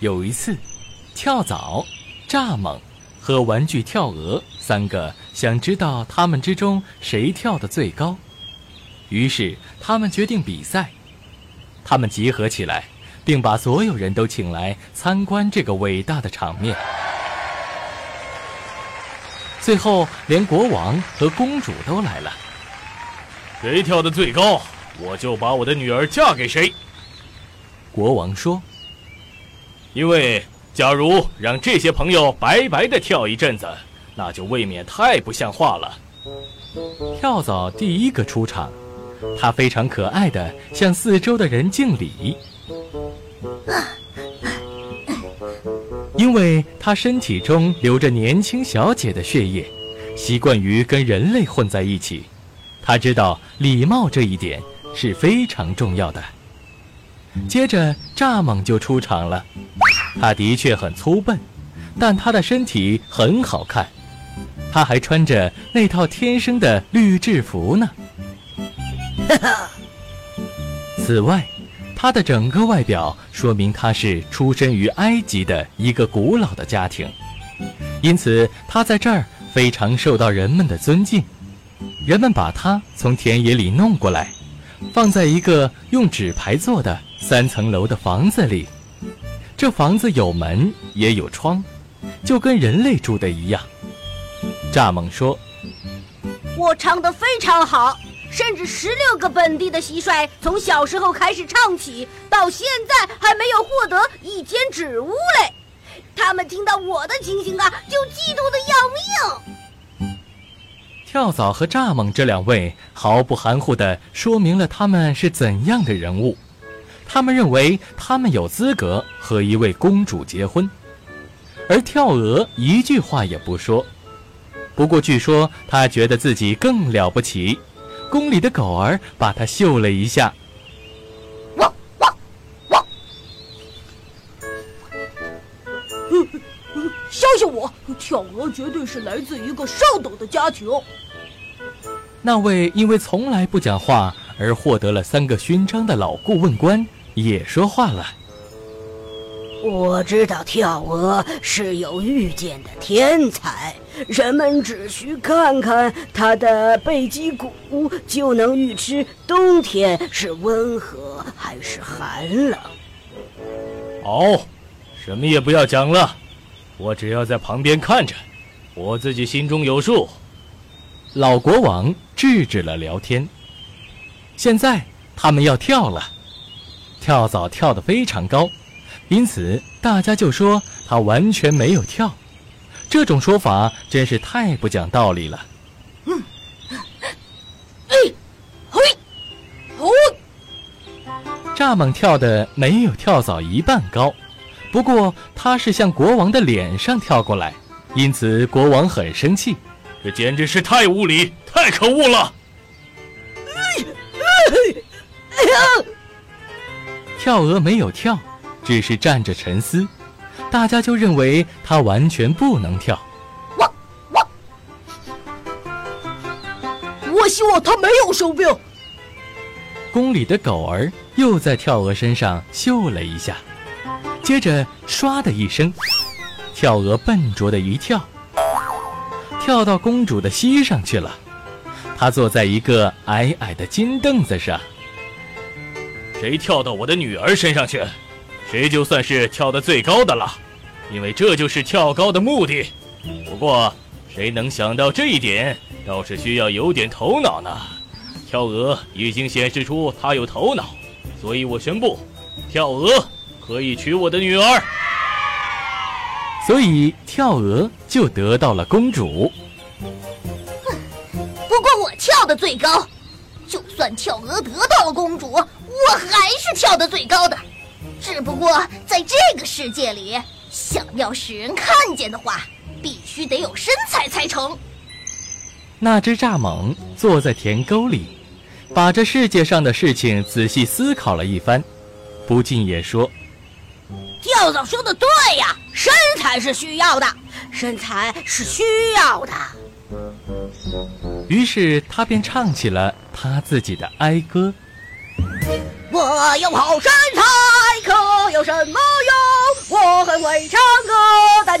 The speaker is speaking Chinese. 有一次，跳蚤、蚱蜢和玩具跳鹅三个想知道他们之中谁跳得最高，于是他们决定比赛。他们集合起来，并把所有人都请来参观这个伟大的场面。最后，连国王和公主都来了。谁跳得最高，我就把我的女儿嫁给谁。国王说，因为假如让这些朋友白白地跳一阵子，那就未免太不像话了。跳蚤第一个出场，他非常可爱地向四周的人敬礼，因为他身体中流着年轻小姐的血液，习惯于跟人类混在一起，他知道礼貌这一点是非常重要的。接着蚱蜢就出场了，他的确很粗笨，但他的身体很好看，他还穿着那套天生的绿制服呢。此外，他的整个外表说明他是出身于埃及的一个古老的家庭，因此他在这儿非常受到人们的尊敬。人们把他从田野里弄过来，放在一个用纸牌做的3层楼的房子里，这房子有门也有窗，就跟人类住的一样。蚱蜢说，我唱得非常好，甚至16个本地的蟋蟀从小时候开始唱起，到现在还没有获得一间纸屋嘞。他们听到我的情形啊，就嫉妒得要命。跳蚤和蚱蜢这两位毫不含糊地说明了他们是怎样的人物，他们认为他们有资格和一位公主结婚，而跳鹅一句话也不说。不过据说他觉得自己更了不起，宫里的狗儿把他嗅了一下，汪汪汪！相信我，跳鹅绝对是来自一个上等的家庭。那位因为从来不讲话而获得了3个勋章的老顾问官也说话了，我知道跳鹅是有预见的天才，人们只需看看它的背脊骨就能预知冬天是温和还是寒冷。好，什么也不要讲了，我只要在旁边看着，我自己心中有数。老国王制止了聊天，现在他们要跳了。跳蚤跳得非常高，因此大家就说他完全没有跳，这种说法真是太不讲道理了。蚱蜢跳得没有跳蚤一半高，不过他是向国王的脸上跳过来，因此国王很生气，这简直是太无理太可恶了。跳鹅没有跳，只是站着沉思，大家就认为他完全不能跳。我希望他没有生病。宫里的狗儿又在跳鹅身上嗅了一下，接着唰的一声，跳鹅笨拙的一跳，跳到公主的膝上去了。她坐在一个矮矮的金凳子上。谁跳到我的女儿身上去，谁就算是跳得最高的了，因为这就是跳高的目的。不过谁能想到这一点，倒是需要有点头脑呢。跳鹅已经显示出它有头脑，所以我宣布，跳鹅可以娶我的女儿。所以跳鹅就得到了公主。不过我跳得最高，就算跳鹅得到了公主，我还是跳得最高的。只不过在这个世界里，想要使人看见的话，必须得有身材才成。那只蚱蜢坐在田沟里，把这世界上的事情仔细思考了一番，不禁也说：跳蚤说的对呀，身材是需要的，身材是需要的。于是他便唱起了他自己的哀歌：我有好身材可有什么用，我很会唱歌，但